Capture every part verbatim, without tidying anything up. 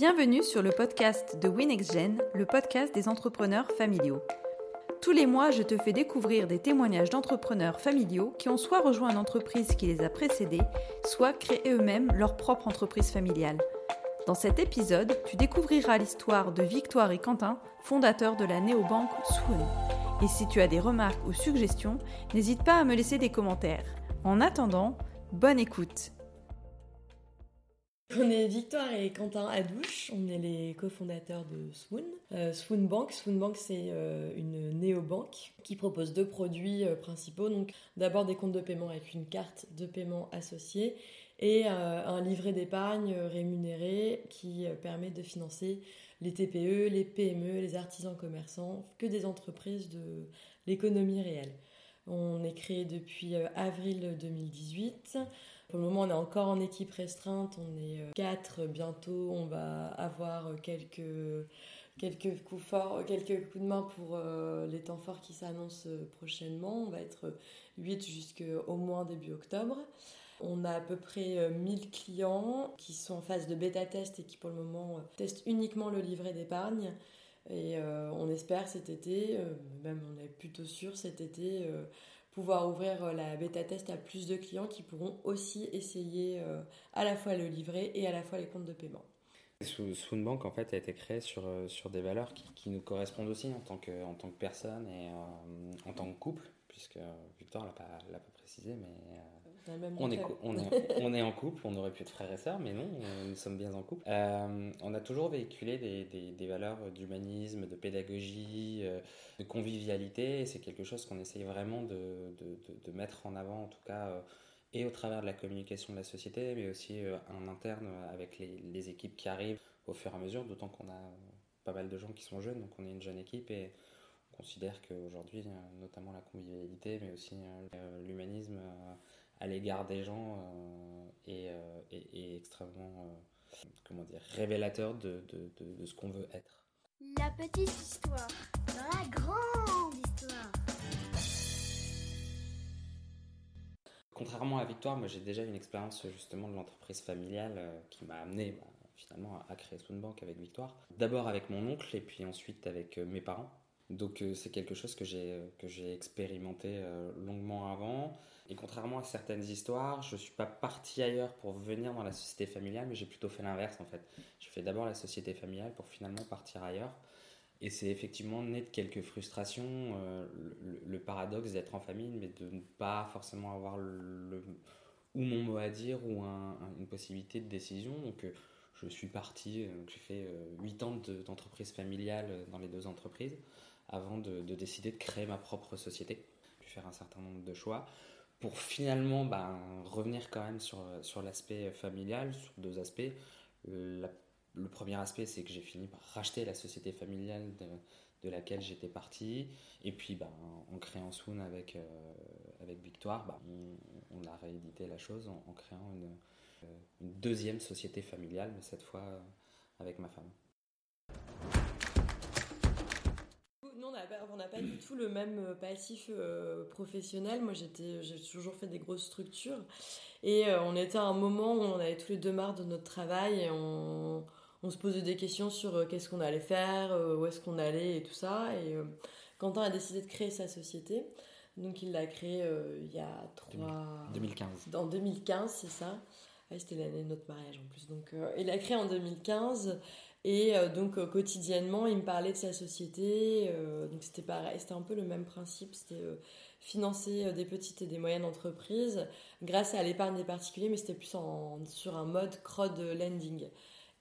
Bienvenue sur le podcast de Wenextgen, le podcast des entrepreneurs familiaux. Tous les mois, je te fais découvrir des témoignages d'entrepreneurs familiaux qui ont soit rejoint une entreprise qui les a précédés, soit créé eux-mêmes leur propre entreprise familiale. Dans cet épisode, tu découvriras l'histoire de Victoire et Quentin, fondateurs de la néobanque Swoon. Et si tu as des remarques ou suggestions, n'hésite pas à me laisser des commentaires. En attendant, bonne écoute. On est Victoire et Quentin Adouche, on est les cofondateurs de Swoon. Euh, Swoon Bank, Swoon Bank c'est euh, une néobanque qui propose deux produits euh, principaux. Donc, d'abord des comptes de paiement avec une carte de paiement associée et euh, un livret d'épargne rémunéré qui euh, permet de financer les T P E, les P M E, les artisans commerçants, que des entreprises de l'économie réelle. On est créé depuis euh, avril deux mille dix-huit. Pour le moment, on est encore en équipe restreinte, on est quatre bientôt, on va avoir quelques, quelques coups forts, quelques coups de main pour euh, les temps forts qui s'annoncent prochainement. On va être huit jusqu'au moins début octobre. On a à peu près mille clients qui sont en phase de bêta-test et qui pour le moment testent uniquement le livret d'épargne. Et euh, on espère cet été, euh, même on est plutôt sûr cet été, euh, pouvoir ouvrir la bêta-test à plus de clients qui pourront aussi essayer à la fois le livret et à la fois les comptes de paiement. Swoon Bank en fait, a été créé sur, sur des valeurs qui, qui nous correspondent aussi en tant que, en tant que personne et euh, en tant que couple, puisque Victor ne l'a pas, l'a pas précisé, mais euh, on, est, on, est, on est en couple, on aurait pu être frères et sœurs, mais non, nous sommes bien en couple. Euh, on a toujours véhiculé des, des, des valeurs d'humanisme, de pédagogie, euh, de convivialité, et c'est quelque chose qu'on essaye vraiment de, de, de, de mettre en avant, en tout cas, euh, et au travers de la communication de la société, mais aussi euh, en interne avec les, les équipes qui arrivent au fur et à mesure, d'autant qu'on a pas mal de gens qui sont jeunes, donc on est une jeune équipe, et on considère qu'aujourd'hui, notamment la convivialité, mais aussi euh, l'humanisme euh, à l'égard des gens euh, est, euh, est, est extrêmement euh, comment dire, révélateur de, de, de, de ce qu'on veut être. La petite histoire, la grande histoire. Contrairement à Victoire, moi j'ai déjà une expérience justement de l'entreprise familiale euh, qui m'a amené bah, finalement à créer Swoon Bank avec Victoire. D'abord avec mon oncle et puis ensuite avec euh, mes parents. Donc euh, c'est quelque chose que j'ai, euh, que j'ai expérimenté euh, longuement avant. Et contrairement à certaines histoires, je ne suis pas parti ailleurs pour venir dans la société familiale, mais j'ai plutôt fait l'inverse en fait. Je fais d'abord la société familiale pour finalement partir ailleurs. Et c'est effectivement né de quelques frustrations, euh, le, le paradoxe d'être en famille, mais de ne pas forcément avoir le, le, ou mon mot à dire ou un, un, une possibilité de décision. Donc euh, je suis parti, euh, j'ai fait euh, huit ans de, d'entreprise familiale euh, dans les deux entreprises, avant de, de décider de créer ma propre société, de faire un certain nombre de choix, pour finalement ben, revenir quand même sur, sur l'aspect familial, sur deux aspects. Euh, la, le premier aspect, c'est que j'ai fini par racheter la société familiale de, de laquelle j'étais parti, et puis ben, en créant Swoon avec, euh, avec Victoire, ben, on, on a réédité la chose en, en créant une, une deuxième société familiale, mais cette fois avec ma femme. On n'a pas du tout le même passif euh, professionnel. Moi, j'étais, j'ai toujours fait des grosses structures. Et euh, on était à un moment où on avait tous les deux marre de notre travail et on, on se posait des questions sur euh, qu'est-ce qu'on allait faire, euh, où est-ce qu'on allait et tout ça. Et euh, Quentin a décidé de créer sa société. Donc, il l'a créée euh, il y a trois... deux mille quinze. En deux mille quinze, c'est ça. Ouais, c'était l'année de notre mariage en plus. Donc, euh, il l'a créée en deux mille quinze. Et donc euh, quotidiennement, il me parlait de sa société, euh, donc c'était pareil, c'était un peu le même principe, c'était euh, financer euh, des petites et des moyennes entreprises grâce à l'épargne des particuliers, mais c'était plus en, sur un mode crowdlending.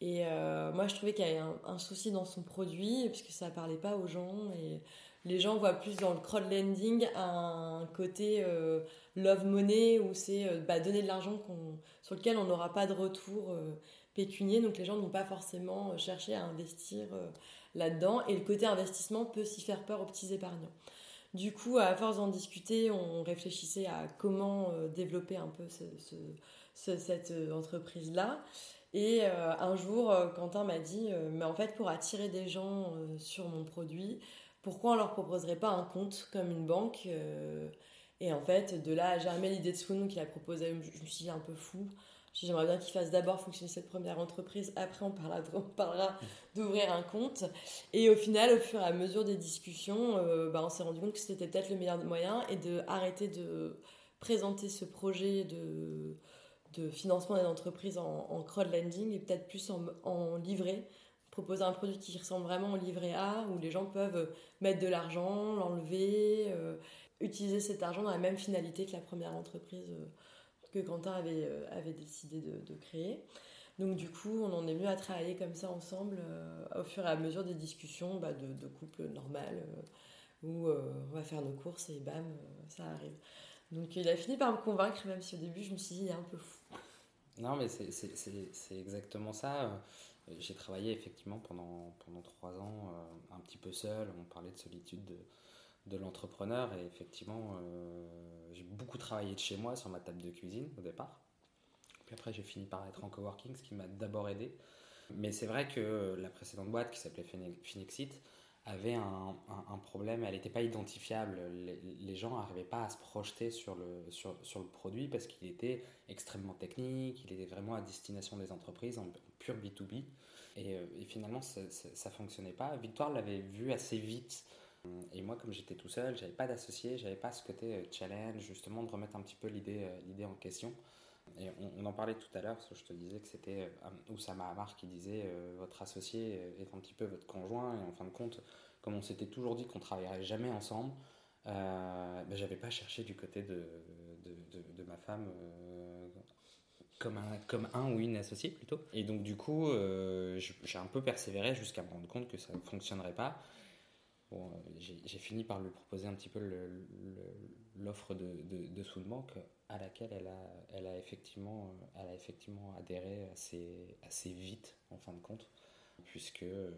Et euh, moi, je trouvais qu'il y avait un, un souci dans son produit, puisque ça ne parlait pas aux gens, et les gens voient plus dans le crowdlending un côté euh, love money, où c'est euh, bah, donner de l'argent qu'on, sur lequel on n'aura pas de retour euh, pécunier, donc les gens n'ont pas forcément cherché à investir euh, là-dedans, et le côté investissement peut s'y faire peur aux petits épargnants. Du coup, à force d'en discuter, on réfléchissait à comment euh, développer un peu ce, ce, ce, cette entreprise-là, et euh, un jour, euh, Quentin m'a dit euh, « mais en fait, pour attirer des gens euh, sur mon produit, pourquoi on leur proposerait pas un compte comme une banque euh, ?» Et en fait, de là, j'ai germé l'idée de Swoon qu'il a proposé, je me suis dit un peu fou. J'aimerais bien qu'il fasse d'abord fonctionner cette première entreprise, après on parlera, on parlera d'ouvrir un compte. Et au final, au fur et à mesure des discussions, euh, bah on s'est rendu compte que c'était peut-être le meilleur moyen et d'arrêter de, de présenter ce projet de, de financement des entreprises en, en crowdlending et peut-être plus en, en livret. Proposer un produit qui ressemble vraiment au livret A, où les gens peuvent mettre de l'argent, l'enlever, euh, utiliser cet argent dans la même finalité que la première entreprise euh, que Quentin avait, euh, avait décidé de, de créer. Donc du coup, on en est mieux à travailler comme ça ensemble euh, au fur et à mesure des discussions bah, de, de couple normal, euh, où euh, on va faire nos courses et bam, euh, ça arrive. Donc il a fini par me convaincre, même si au début je me suis dit, il est un peu fou. Non mais c'est, c'est, c'est, c'est exactement ça. J'ai travaillé effectivement pendant, pendant trois ans euh, un petit peu seul. On parlait de solitude de, de l'entrepreneur et effectivement euh, j'ai beaucoup travaillé de chez moi sur ma table de cuisine au départ. Puis après j'ai fini par être en coworking, ce qui m'a d'abord aidé. Mais c'est vrai que la précédente boîte qui s'appelait Phoenixit avait un, un, un problème, elle n'était pas identifiable. Les, les gens n'arrivaient pas à se projeter sur le, sur, sur le produit parce qu'il était extrêmement technique, il était vraiment à destination des entreprises, en pur B deux B. Et, et finalement, ça ne fonctionnait pas. Victoire l'avait vu assez vite. Et moi, comme j'étais tout seul, je n'avais pas d'associé, je n'avais pas ce côté challenge, justement, de remettre un petit peu l'idée, l'idée en question. Et on, on en parlait tout à l'heure, parce que je te disais que c'était Ousama Amar qui disait euh, votre associé est un petit peu votre conjoint. Et en fin de compte, comme on s'était toujours dit qu'on ne travaillerait jamais ensemble, euh, ben, je n'avais pas cherché du côté de, de, de, de ma femme euh, comme, un, comme un ou une associée plutôt. Et donc du coup, euh, j'ai un peu persévéré jusqu'à me rendre compte que ça ne fonctionnerait pas. Bon, j'ai, j'ai fini par lui proposer un petit peu le, le, l'offre de, de, de Swoon Bank à laquelle elle a, elle a, effectivement, elle a effectivement adhéré assez, assez vite en fin de compte, puisque euh,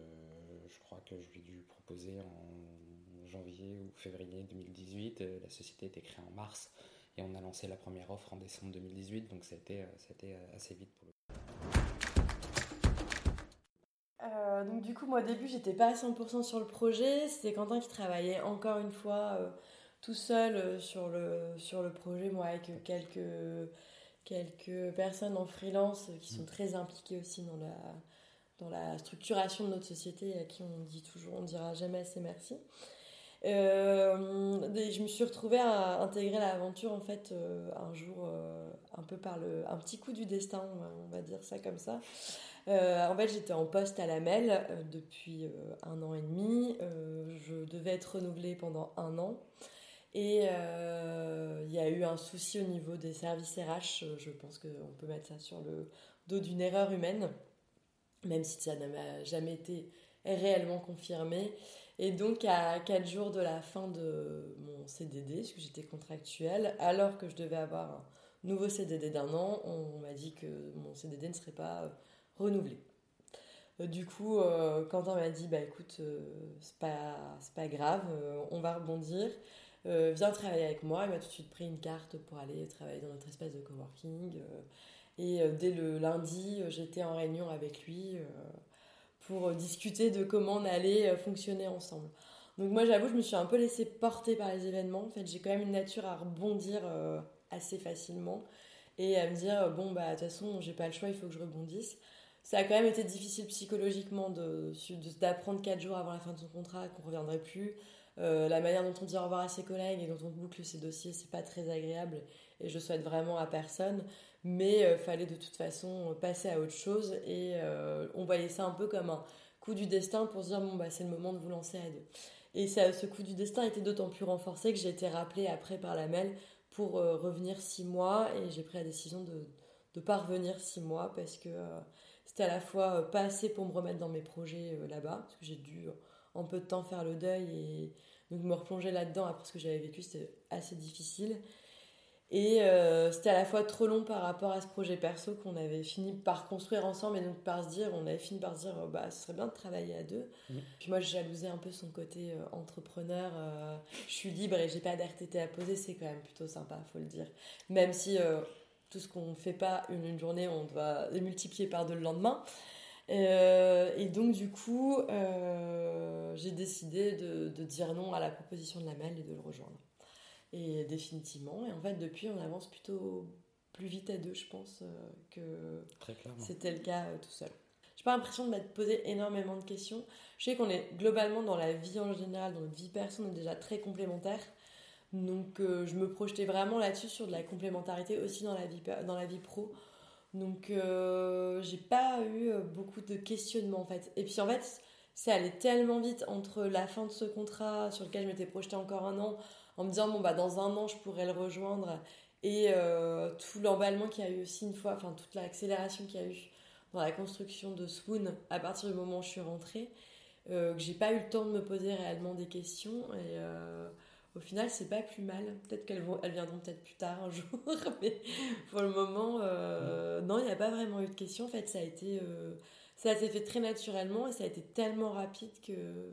je crois que je lui ai dû proposer en janvier ou février deux mille dix-huit. La société a été créée en mars et on a lancé la première offre en décembre deux mille dix-huit, donc ça a été, ça a été assez vite pour le Euh, donc du coup, moi au début, j'étais pas à cent pour cent sur le projet. C'était Quentin qui travaillait encore une fois euh, tout seul euh, sur le sur le projet, moi avec quelques quelques personnes en freelance euh, qui sont très impliquées aussi dans la dans la structuration de notre société, à qui on dit toujours, on dira jamais assez merci. Euh, et je me suis retrouvée à intégrer l'aventure en fait euh, un jour euh, un peu par le un petit coup du destin, on va, on va dire ça comme ça. Euh, en fait, j'étais en poste à la M E L euh, depuis euh, un an et demi. Euh, je devais être renouvelée pendant un an. Et il euh, y a eu un souci au niveau des services R H. Je pense qu'on peut mettre ça sur le dos d'une erreur humaine, même si ça n'a jamais été réellement confirmé. Et donc, à quatre jours de la fin de mon C D D, parce que j'étais contractuelle, alors que je devais avoir un nouveau C D D d'un an, on m'a dit que mon C D D ne serait pas... Euh, renouvelé. Euh, du coup, euh, Quentin m'a dit bah écoute, euh, c'est pas c'est pas grave, euh, on va rebondir. Euh, viens travailler avec moi. Il m'a tout de suite pris une carte pour aller travailler dans notre espace de coworking. Euh, et euh, dès le lundi, euh, j'étais en réunion avec lui euh, pour euh, discuter de comment on allait euh, fonctionner ensemble. Donc moi, j'avoue, je me suis un peu laissée porter par les événements. En fait, j'ai quand même une nature à rebondir euh, assez facilement et à me dire bon bah de toute façon, j'ai pas le choix, il faut que je rebondisse. Ça a quand même été difficile psychologiquement de, de, d'apprendre quatre jours avant la fin de son contrat qu'on ne reviendrait plus. Euh, la manière dont on dit au revoir à ses collègues et dont on boucle ses dossiers, c'est pas très agréable et je souhaite vraiment à personne. Mais il euh, fallait de toute façon passer à autre chose et euh, on voyait ça un peu comme un coup du destin pour se dire bon bah c'est le moment de vous lancer à deux. Et ça, ce coup du destin était d'autant plus renforcé que j'ai été rappelée après par la M E L pour euh, revenir six mois et j'ai pris la décision de ne pas revenir six mois parce que... Euh, C'était à la fois pas assez pour me remettre dans mes projets là-bas, parce que j'ai dû en peu de temps faire le deuil et donc me replonger là-dedans après ce que j'avais vécu, c'était assez difficile. Et euh, c'était à la fois trop long par rapport à ce projet perso qu'on avait fini par construire ensemble et donc par se dire, on avait fini par se dire, bah ce serait bien de travailler à deux. Mmh. Puis moi, je jalousais un peu son côté euh, entrepreneur, euh, je suis libre et j'ai pas d'R T T à poser, c'est quand même plutôt sympa, faut le dire. Même si. Euh, Tout ce qu'on ne fait pas une, une journée, on doit le multiplier par deux le lendemain. Euh, et donc, du coup, euh, j'ai décidé de, de dire non à la proposition de la M E L et de le rejoindre. Et définitivement. Et en fait, depuis, on avance plutôt plus vite à deux, je pense, euh, que c'était le cas euh, tout seul. J'ai pas l'impression de m'être posé énormément de questions. Je sais qu'on est globalement dans la vie en général, dans notre vie perso, on est déjà très complémentaires. Donc euh, je me projetais vraiment là-dessus sur de la complémentarité aussi dans la vie, dans la vie pro. Donc euh, j'ai pas eu beaucoup de questionnements en fait. Et puis en fait, ça allait tellement vite entre la fin de ce contrat sur lequel je m'étais projetée encore un an en me disant bon bah dans un an je pourrais le rejoindre et euh, tout l'emballement qu'il y a eu aussi une fois, enfin toute l'accélération qu'il y a eu dans la construction de Swoon à partir du moment où je suis rentrée, euh, que j'ai pas eu le temps de me poser réellement des questions et euh, au final c'est pas plus mal, peut-être qu'elles vont, elles viendront peut-être plus tard un jour mais pour le moment euh, non il n'y a pas vraiment eu de questions en fait, ça a été euh, ça s'est fait très naturellement et ça a été tellement rapide que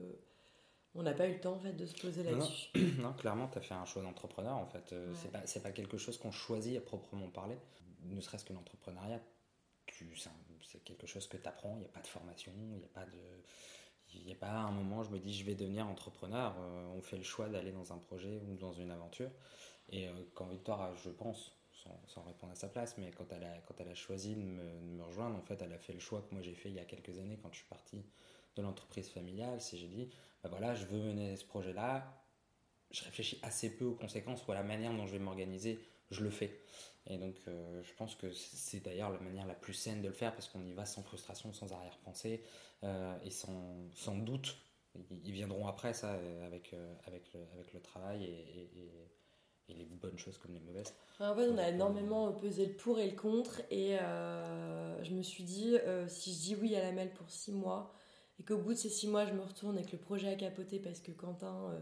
on n'a pas eu le temps en fait de se poser là-dessus. Non, non clairement t'as fait un choix d'entrepreneur en fait, euh, ouais. c'est pas, c'est pas quelque chose qu'on choisit à proprement parler, ne serait-ce que l'entrepreneuriat. Tu, c'est, un, c'est quelque chose que tu apprends, il n'y a pas de formation, il n'y a pas de... Il n'y a pas un moment je me dis je vais devenir entrepreneur, euh, on fait le choix d'aller dans un projet ou dans une aventure. Et euh, quand Victoire, je pense, sans, sans répondre à sa place, mais quand elle a, quand elle a choisi de me, de me rejoindre, en fait elle a fait le choix que moi j'ai fait il y a quelques années quand je suis parti de l'entreprise familiale, c'est j'ai dit bah voilà je veux mener ce projet-là, je réfléchis assez peu aux conséquences ou à la manière dont je vais m'organiser, je le fais. Et donc euh, je pense que c'est d'ailleurs la manière la plus saine de le faire parce qu'on y va sans frustration, sans arrière-pensée euh, et sans, sans doute. Ils, ils viendront après ça avec, euh, avec, le, avec le travail et, et, et les bonnes choses comme les mauvaises. En fait on a énormément pesé le pour et le contre et euh, je me suis dit euh, si je dis oui à la M E L pour six mois et qu'au bout de ces six mois je me retourne et que le projet a capoté parce que Quentin... Euh,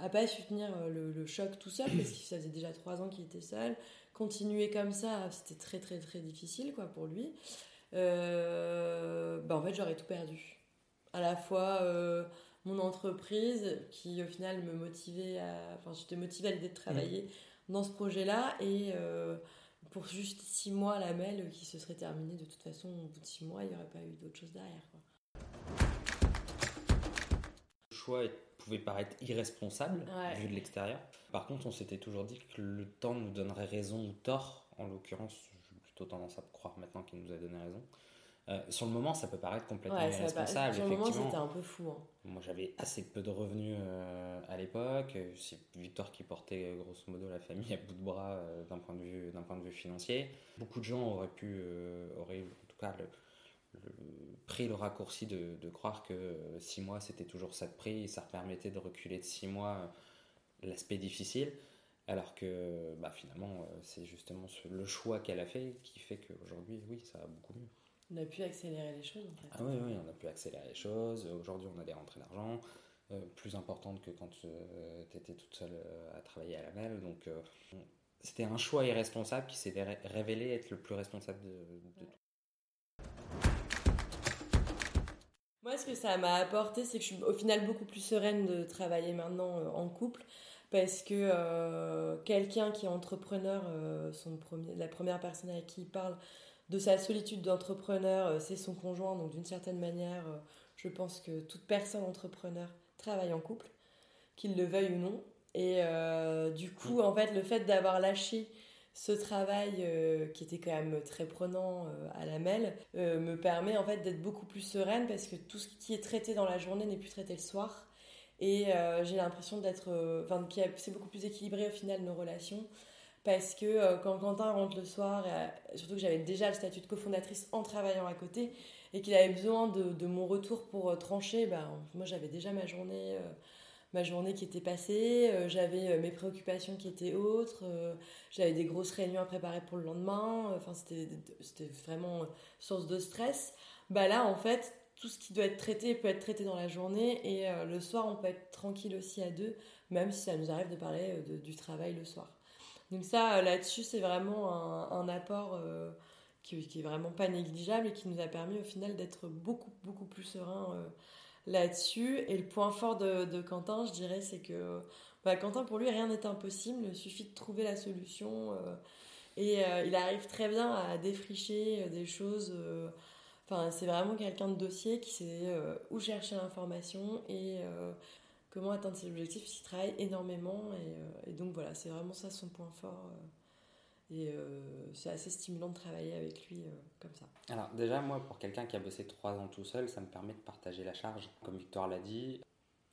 à pas soutenir le, le choc tout seul parce que ça faisait déjà trois ans qu'il était seul, continuer comme ça c'était très très très difficile quoi pour lui, euh, bah en fait j'aurais tout perdu à la fois euh, mon entreprise qui au final me motivait à, enfin j'étais motivée à l'idée de travailler mmh. dans ce projet là et euh, pour juste six mois la M E L qui se serait terminée de toute façon au bout de six mois il n'y aurait pas eu d'autre chose derrière quoi. Le choix est pouvait paraître irresponsable ouais. vu de l'extérieur. Par contre, on s'était toujours dit que le temps nous donnerait raison ou tort. En l'occurrence, j'ai plutôt tendance à croire maintenant qu'il nous a donné raison. Euh, sur le moment, ça peut paraître complètement ouais, irresponsable. Sur le moment, c'était un peu fou. Hein. Moi, j'avais assez peu de revenus euh, à l'époque. C'est Victoire qui portait grosso modo la famille à bout de bras euh, d'un point de vue, d'un point de vue financier. Beaucoup de gens auraient pu, euh, auraient en tout cas le Le, pris le raccourci de, de croire que six mois c'était toujours ça de prix et ça permettait de reculer de six mois l'aspect difficile alors que bah, finalement c'est justement ce, le choix qu'elle a fait qui fait qu'aujourd'hui oui ça va beaucoup mieux. On a pu accélérer les choses en fait. Ah oui, oui on a pu accélérer les choses, aujourd'hui on a des rentrées d'argent euh, plus importantes que quand euh, t'étais toute seule à travailler à la M E L donc euh, c'était un choix irresponsable qui s'est ré- révélé être le plus responsable de, de ouais. tout. Moi, ce que ça m'a apporté, c'est que je suis au final beaucoup plus sereine de travailler maintenant euh, en couple parce que euh, quelqu'un qui est entrepreneur, euh, son premier, la première personne à qui il parle de sa solitude d'entrepreneur, euh, c'est son conjoint. Donc, d'une certaine manière, euh, je pense que toute personne entrepreneur travaille en couple, qu'il le veuille ou non. Et euh, du coup, en fait, le fait d'avoir lâché ce travail euh, qui était quand même très prenant euh, à la M E L euh, me permet en fait d'être beaucoup plus sereine parce que tout ce qui est traité dans la journée n'est plus traité le soir et euh, j'ai l'impression d'être euh, enfin, c'est beaucoup plus équilibré au final nos relations parce que euh, quand Quentin rentre le soir et, euh, surtout que j'avais déjà le statut de cofondatrice en travaillant à côté et qu'il avait besoin de, de mon retour pour euh, trancher ben, moi j'avais déjà ma journée euh, ma journée qui était passée, euh, j'avais euh, mes préoccupations qui étaient autres, euh, j'avais des grosses réunions à préparer pour le lendemain, enfin euh, c'était, c'était vraiment source de stress. Bah là en fait, tout ce qui doit être traité peut être traité dans la journée et euh, le soir on peut être tranquille aussi à deux, même si ça nous arrive de parler euh, de, du travail le soir. Donc ça euh, là-dessus c'est vraiment un, un apport euh, qui, qui est vraiment pas négligeable et qui nous a permis au final d'être beaucoup beaucoup plus sereins euh, là-dessus. Et le point fort de, de Quentin, je dirais, c'est que bah, Quentin, pour lui, rien n'est impossible, il suffit de trouver la solution euh, et euh, il arrive très bien à défricher euh, des choses. Enfin, euh, c'est vraiment quelqu'un de dossier qui sait euh, où chercher l'information et euh, comment atteindre ses objectifs, il travaille énormément et, euh, et donc voilà, c'est vraiment ça son point fort euh, Et euh, c'est assez stimulant de travailler avec lui euh, comme ça. Alors déjà, moi, pour quelqu'un qui a bossé trois ans tout seul, ça me permet de partager la charge. Comme Victoire l'a dit,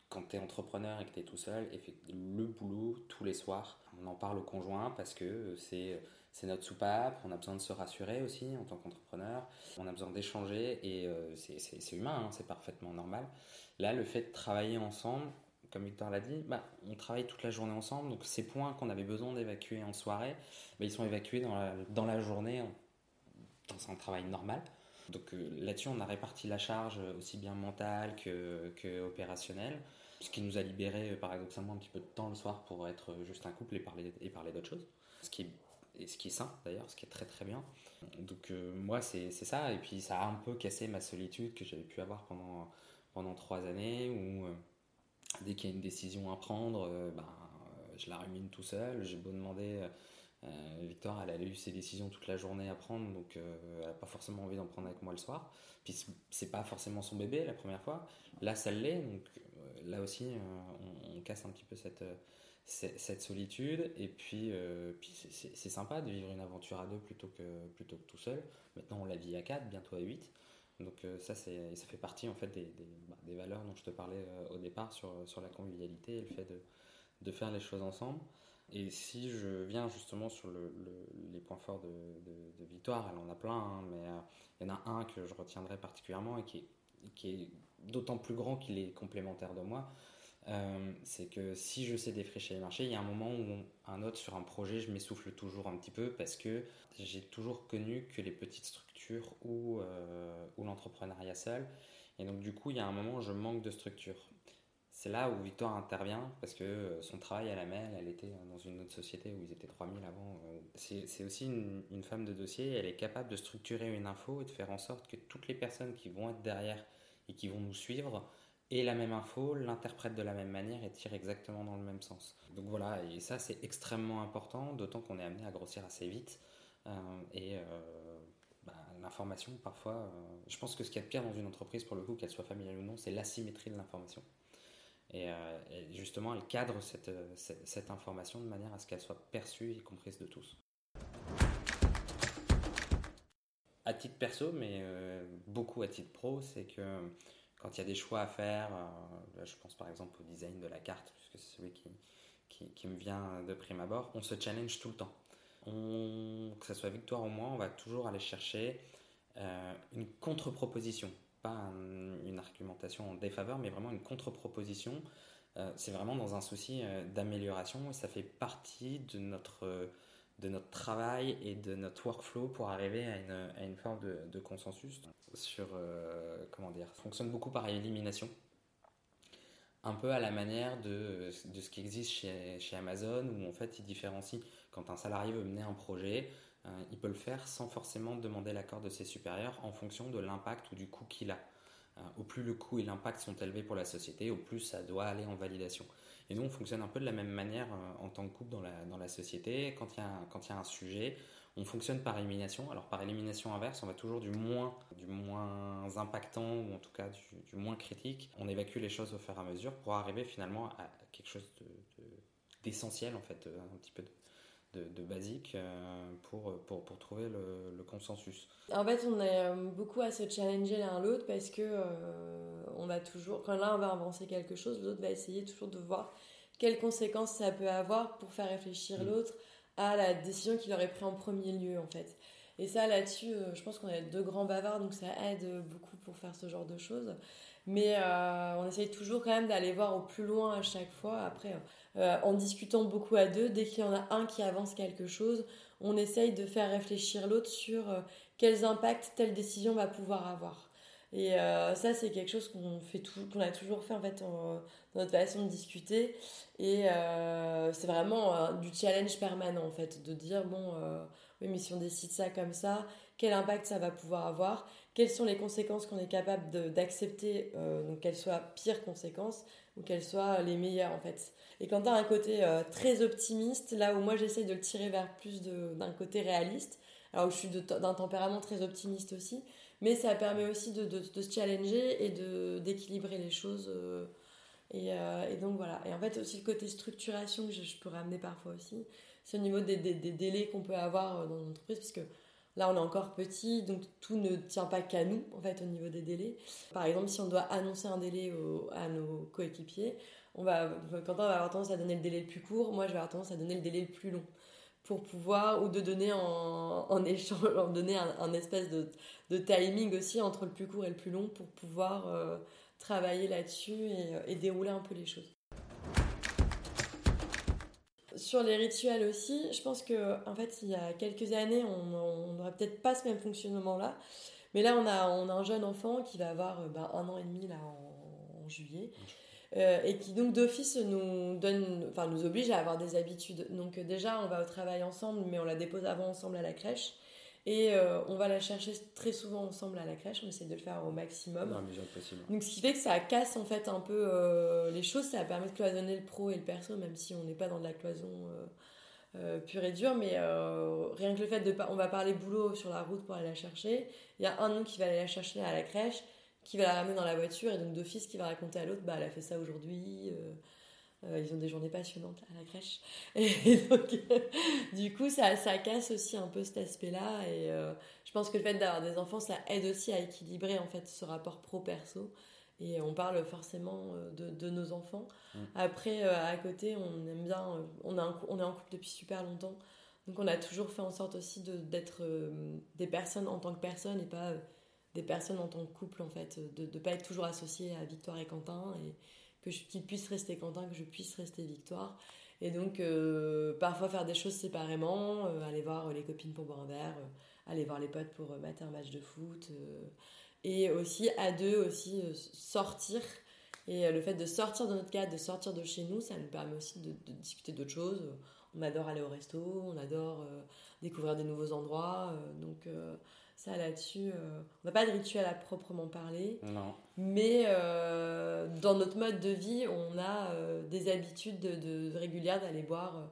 quand t'es entrepreneur et que t'es tout seul, le boulot, tous les soirs, on en parle au conjoint parce que c'est, c'est notre soupape, on a besoin de se rassurer aussi en tant qu'entrepreneur, on a besoin d'échanger et euh, c'est, c'est, c'est humain, hein, c'est parfaitement normal. Là, le fait de travailler ensemble, comme Victoire l'a dit, bah, on travaille toute la journée ensemble, donc ces points qu'on avait besoin d'évacuer en soirée, bah, ils sont évacués dans la, dans la journée, dans un travail normal. Donc là-dessus, on a réparti la charge aussi bien mentale que, que opérationnelle, ce qui nous a libéré paradoxalement un petit peu de temps le soir pour être juste un couple et parler, et parler d'autres choses, ce qui est Et ce qui est sain d'ailleurs, ce qui est très très bien. Donc euh, moi c'est, c'est ça, et puis ça a un peu cassé ma solitude que j'avais pu avoir pendant, pendant trois années où euh, dès qu'il y a une décision à prendre, euh, ben, euh, je la rumine tout seul. J'ai beau demander, euh, Victoire elle a eu ses décisions toute la journée à prendre, donc euh, elle n'a pas forcément envie d'en prendre avec moi le soir. Puis c'est, c'est pas forcément son bébé la première fois, là ça l'est, donc euh, là aussi euh, on, on casse un petit peu cette... Euh, cette solitude, et puis, euh, puis c'est, c'est, c'est sympa de vivre une aventure à deux plutôt que, plutôt que tout seul. Maintenant on la vit à quatre, bientôt à huit, donc euh, ça, c'est, ça fait partie en fait des, des, bah, des valeurs dont je te parlais euh, au départ sur, sur la convivialité et le fait de, de faire les choses ensemble. Et si je viens justement sur le, le, les points forts de, de, de Victoire, elle en a plein, hein, mais il euh, y en a un que je retiendrai particulièrement et qui est, qui est d'autant plus grand qu'il est complémentaire de moi. Euh, c'est que si je sais défricher les marchés, il y a un moment où on, un autre sur un projet, je m'essouffle toujours un petit peu parce que j'ai toujours connu que les petites structures ou, euh, ou l'entrepreneuriat seul, et donc du coup il y a un moment où je manque de structure. C'est là où Victoire intervient parce que son travail à la M E L, elle était dans une autre société où ils étaient trois mille avant. C'est, c'est aussi une, une femme de dossier, elle est capable de structurer une info et de faire en sorte que toutes les personnes qui vont être derrière et qui vont nous suivre et la même info, l'interprète de la même manière et tire exactement dans le même sens. Donc voilà, et ça c'est extrêmement important, d'autant qu'on est amené à grossir assez vite. Euh, et euh, bah, l'information parfois, euh, je pense que ce qu'il y a de pire dans une entreprise pour le coup, qu'elle soit familiale ou non, c'est l'asymétrie de l'information. Et, euh, et justement, elle cadre cette, cette, cette information de manière à ce qu'elle soit perçue et comprise de tous. À titre perso, mais euh, beaucoup à titre pro, c'est que quand il y a des choix à faire, euh, je pense par exemple au design de la carte, puisque c'est celui qui, qui, qui me vient de prime abord, on se challenge tout le temps. On, que ce soit Victoire ou moi, on va toujours aller chercher euh, une contre-proposition, pas un, une argumentation en défaveur, mais vraiment une contre-proposition. Euh, c'est vraiment dans un souci euh, d'amélioration, et ça fait partie de notre, euh, de notre travail et de notre workflow pour arriver à une, à une forme de, de consensus. Sur, euh, comment dire, fonctionne beaucoup par élimination, un peu à la manière de, de ce qui existe chez, chez Amazon, où en fait ils différencient quand un salarié veut mener un projet, euh, il peut le faire sans forcément demander l'accord de ses supérieurs en fonction de l'impact ou du coût qu'il a. Euh, au plus le coût et l'impact sont élevés pour la société, au plus ça doit aller en validation. Et nous on fonctionne un peu de la même manière euh, en tant que couple dans la, dans la société. Quand il y a, quand il y a un sujet, on fonctionne par élimination. Alors par élimination inverse, on va toujours du moins, du moins impactant, ou en tout cas du, du moins critique. On évacue les choses au fur et à mesure pour arriver finalement à quelque chose de, de, d'essentiel en fait, un petit peu de, de, de basique pour, pour, pour trouver le, le consensus. En fait, on est beaucoup à se challenger l'un l'autre parce que euh, on va toujours, quand l'un va avancer quelque chose, l'autre va essayer toujours de voir quelles conséquences ça peut avoir pour faire réfléchir mmh. l'autre à la décision qu'il aurait prise en premier lieu en fait. Et ça là-dessus, euh, je pense qu'on est deux grands bavards, donc ça aide beaucoup pour faire ce genre de choses. Mais euh, on essaye toujours quand même d'aller voir au plus loin à chaque fois. Après, euh, en discutant beaucoup à deux, dès qu'il y en a un qui avance quelque chose, on essaye de faire réfléchir l'autre sur euh, quels impacts telle décision va pouvoir avoir. Et euh, ça, c'est quelque chose qu'on, fait tout, qu'on a toujours fait en fait, en, dans notre façon de discuter. Et euh, c'est vraiment euh, du challenge permanent, en fait, de dire, bon, euh, oui, mais si on décide ça comme ça, quel impact ça va pouvoir avoir ? Quelles sont les conséquences qu'on est capable de, d'accepter, euh, donc qu'elles soient pires conséquences ou qu'elles soient les meilleures, en fait. Et Quentin a un côté euh, très optimiste, là où moi, j'essaie de le tirer vers plus de, d'un côté réaliste, alors je suis de, d'un tempérament très optimiste aussi. Mais ça permet aussi de, de, de se challenger et de, d'équilibrer les choses. Et, euh, et donc voilà. Et en fait aussi le côté structuration que je, je peux ramener parfois aussi, c'est au niveau des, des, des délais qu'on peut avoir dans l'entreprise, puisque là on est encore petit, donc tout ne tient pas qu'à nous en fait au niveau des délais. Par exemple, si on doit annoncer un délai au, à nos coéquipiers, on va, Quentin va avoir tendance à donner le délai le plus court, moi je vais avoir tendance à donner le délai le plus long, pour pouvoir, ou de donner en, en échange, en donner un, un espèce de, de timing aussi entre le plus court et le plus long, pour pouvoir euh, travailler là-dessus et, et dérouler un peu les choses. Sur les rituels aussi, je pense que en fait il y a quelques années on n'aurait peut-être pas ce même fonctionnement là, mais là on a, on a un jeune enfant qui va avoir ben, un an et demi là en, en juillet. Euh, et qui donc d'office nous donne, enfin nous oblige à avoir des habitudes. Donc euh, déjà on va au travail ensemble, mais on la dépose avant ensemble à la crèche, et euh, on va la chercher très souvent ensemble à la crèche. On essaie de le faire au maximum. Non, mais j'ai l'impression. Donc ce qui fait que ça casse en fait un peu euh, les choses, ça permet de cloisonner le pro et le perso, même si on n'est pas dans de la cloison euh, euh, pure et dure, mais euh, rien que le fait de, on va parler boulot sur la route pour aller la chercher. Il y a un de nous qui va aller la chercher à la crèche, qui va la ramener dans la voiture, et donc d'office qui va raconter à l'autre bah elle a fait ça aujourd'hui, euh, euh, ils ont des journées passionnantes à la crèche, et donc euh, du coup ça, ça casse aussi un peu cet aspect là, et euh, je pense que le fait d'avoir des enfants ça aide aussi à équilibrer en fait ce rapport pro-perso, et on parle forcément de, de nos enfants. Mmh. Après euh, à côté on aime bien, euh, on, a un, on est en couple depuis super longtemps, donc on a toujours fait en sorte aussi de, d'être euh, des personnes en tant que personnes, et pas euh, des personnes en tant que couple en fait, de ne pas être toujours associée à Victoire et Quentin, et que je, qu'ils puissent rester Quentin, que je puisse rester Victoire, et donc euh, parfois faire des choses séparément, euh, aller voir les copines pour boire un verre, euh, aller voir les potes pour euh, mater un match de foot, euh, et aussi à deux aussi euh, sortir, et euh, le fait de sortir de notre cadre, de sortir de chez nous, ça nous permet aussi de, de discuter d'autres choses. On adore aller au resto, on adore euh, découvrir des nouveaux endroits, euh, donc euh, ça là-dessus, euh, on n'a pas de rituel à proprement parler, non. Mais euh, dans notre mode de vie, on a euh, des habitudes de, de, de régulières d'aller boire euh,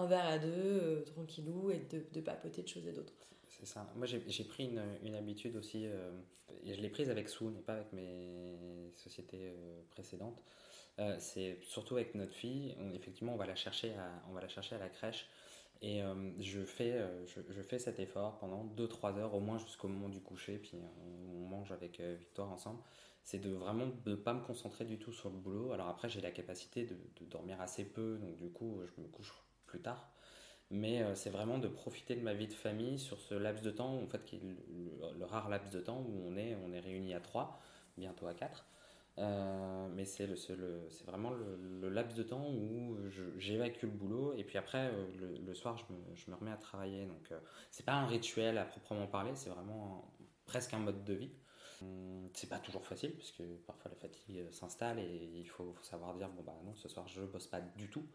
un verre à deux, euh, tranquillou, et de, de papoter de choses et d'autres. C'est ça. Moi, j'ai, j'ai pris une, une habitude aussi, euh, et je l'ai prise avec Swoon, et pas avec mes sociétés euh, précédentes. Euh, c'est surtout avec notre fille, on, effectivement, on va la chercher à, on va la chercher à la crèche. Et euh, je, fais, euh, je, je fais cet effort pendant deux trois heures, au moins jusqu'au moment du coucher, puis on, on mange avec euh, Victoire ensemble. C'est de vraiment ne pas me concentrer du tout sur le boulot. Alors après, j'ai la capacité de, de dormir assez peu, donc du coup, je me couche plus tard. Mais euh, c'est vraiment de profiter de ma vie de famille sur ce laps de temps, en fait, qui est le, le, le rare laps de temps où on est, on est réunis à trois, bientôt à quatre. Euh, mais c'est, le, c'est, le, c'est vraiment le, le laps de temps où je, j'évacue le boulot, et puis après le, le soir je me, je me remets à travailler, donc euh, c'est pas un rituel à proprement parler, c'est vraiment un, presque un mode de vie. Hum, c'est pas toujours facile parce que parfois la fatigue s'installe, et il faut, faut savoir dire bon bah non, ce soir je bosse pas du tout.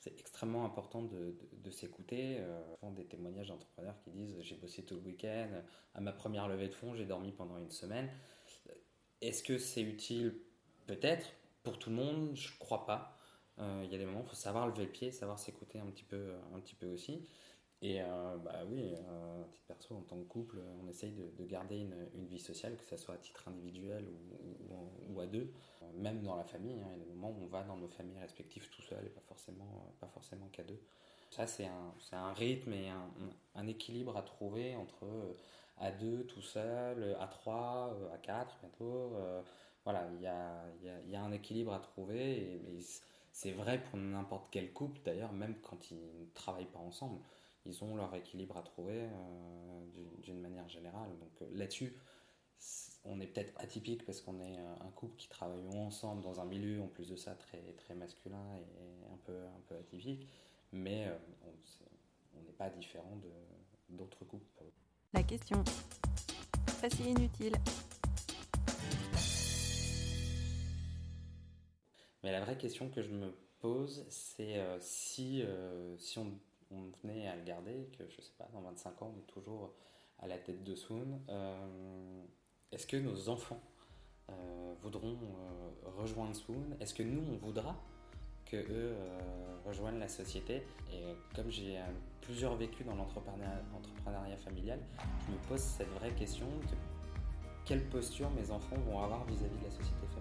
C'est extrêmement important de, de, de s'écouter. Euh, font des témoignages d'entrepreneurs qui disent j'ai bossé tout le week-end, à ma première levée de fonds j'ai dormi pendant une semaine. Est-ce que c'est utile? Peut-être. Pour tout le monde, je ne crois pas. Euh, il y a des moments où il faut savoir lever le pied, savoir s'écouter un petit peu, un petit peu aussi. Et euh, bah oui, euh, à titre perso, en tant que couple, on essaye de, de garder une, une vie sociale, que ce soit à titre individuel ou, ou, ou à deux. Même dans la famille, hein, il y a des moments où on va dans nos familles respectives tout seul, et pas forcément, pas forcément qu'à deux. Ça, c'est un, c'est un rythme et un, un équilibre à trouver entre... à deux, tout seul, à trois, à quatre bientôt. Euh, voilà, il y a, y, a, y a un équilibre à trouver. Et, et c'est vrai pour n'importe quel couple, d'ailleurs, même quand ils ne travaillent pas ensemble. Ils ont leur équilibre à trouver euh, d'une, d'une manière générale. Donc là-dessus, on est peut-être atypique parce qu'on est un couple qui travaille ensemble dans un milieu, en plus de ça, très, très masculin et un peu, un peu atypique. Mais euh, on n'est pas différent de, d'autres couples. La question, facile inutile. Mais la vraie question que je me pose, c'est euh, si, euh, si on, on venait à le garder, que je sais pas, dans vingt-cinq ans, on est toujours à la tête de Swoon, euh, est-ce que nos enfants euh, voudront euh, rejoindre Swoon? Est-ce que nous, on voudra que eux euh, rejoignent la société? Et comme j'ai euh, plusieurs vécus dans l'entrepreneuriat entrepreneuriat familial, je me pose cette vraie question de quelle posture mes enfants vont avoir vis-à-vis de la société familiale.